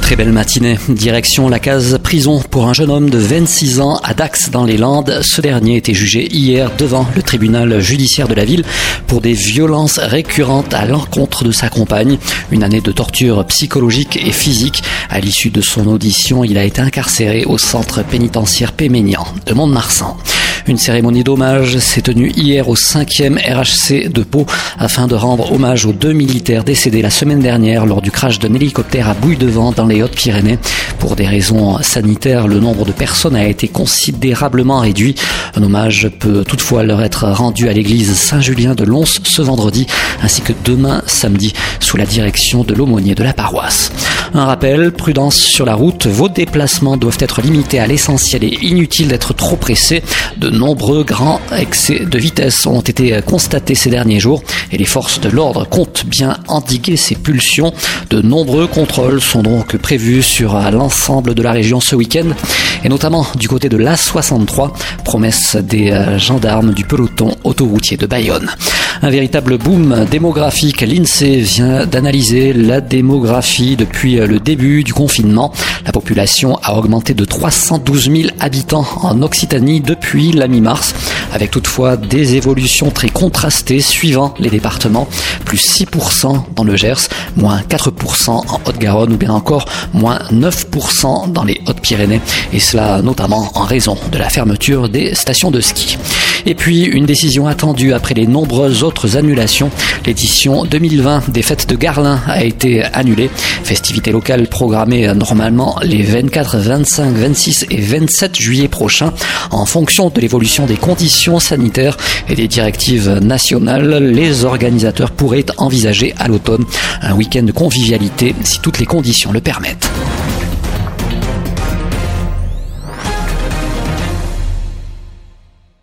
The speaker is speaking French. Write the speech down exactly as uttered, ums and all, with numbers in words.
Très belle matinée. Direction la case prison pour un jeune homme de vingt-six ans à Dax dans les Landes. Ce dernier était jugé hier devant le tribunal judiciaire de la ville pour des violences récurrentes à l'encontre de sa compagne. Une année de torture psychologique et physique. À l'issue de son audition, il a été incarcéré au centre pénitentiaire Pémégnan de Mont-de-Marsan. Une cérémonie d'hommage s'est tenue hier au cinquième R H C de Pau afin de rendre hommage aux deux militaires décédés la semaine dernière lors du crash d'un hélicoptère à Bouille-de-Vent dans les Hautes-Pyrénées. Pour des raisons sanitaires, le nombre de personnes a été considérablement réduit. Un hommage peut toutefois leur être rendu à l'église Saint-Julien de Lons ce vendredi ainsi que demain samedi sous la direction de l'aumônier de la paroisse. Un rappel, prudence sur la route, vos déplacements doivent être limités à l'essentiel et inutile d'être trop pressés. De nombreux grands excès de vitesse ont été constatés ces derniers jours et les forces de l'ordre comptent bien endiguer ces pulsions. De nombreux contrôles sont donc prévus sur l'ensemble de la région ce week-end et notamment du côté de l'A soixante-trois, promesse des gendarmes du peloton autoroutier de Bayonne. Un véritable boom démographique. L'INSEE vient d'analyser la démographie depuis le début du confinement. La population a augmenté de trois cent douze mille habitants en Occitanie depuis la mi-mars, avec toutefois des évolutions très contrastées suivant les départements. Plus six pour cent dans le Gers, moins quatre pour cent en Haute-Garonne ou bien encore moins neuf pour cent dans les Hautes-Pyrénées. Et cela notamment en raison de la fermeture des stations de ski. Et puis, une décision attendue après les nombreuses autres annulations. L'édition deux mille vingt des fêtes de Garlin a été annulée. Festivités locales programmées normalement les vingt-quatre, vingt-cinq, vingt-six et vingt-sept juillet prochains. En fonction de l'évolution des conditions sanitaires et des directives nationales, les organisateurs pourraient envisager à l'automne un week-end de convivialité si toutes les conditions le permettent.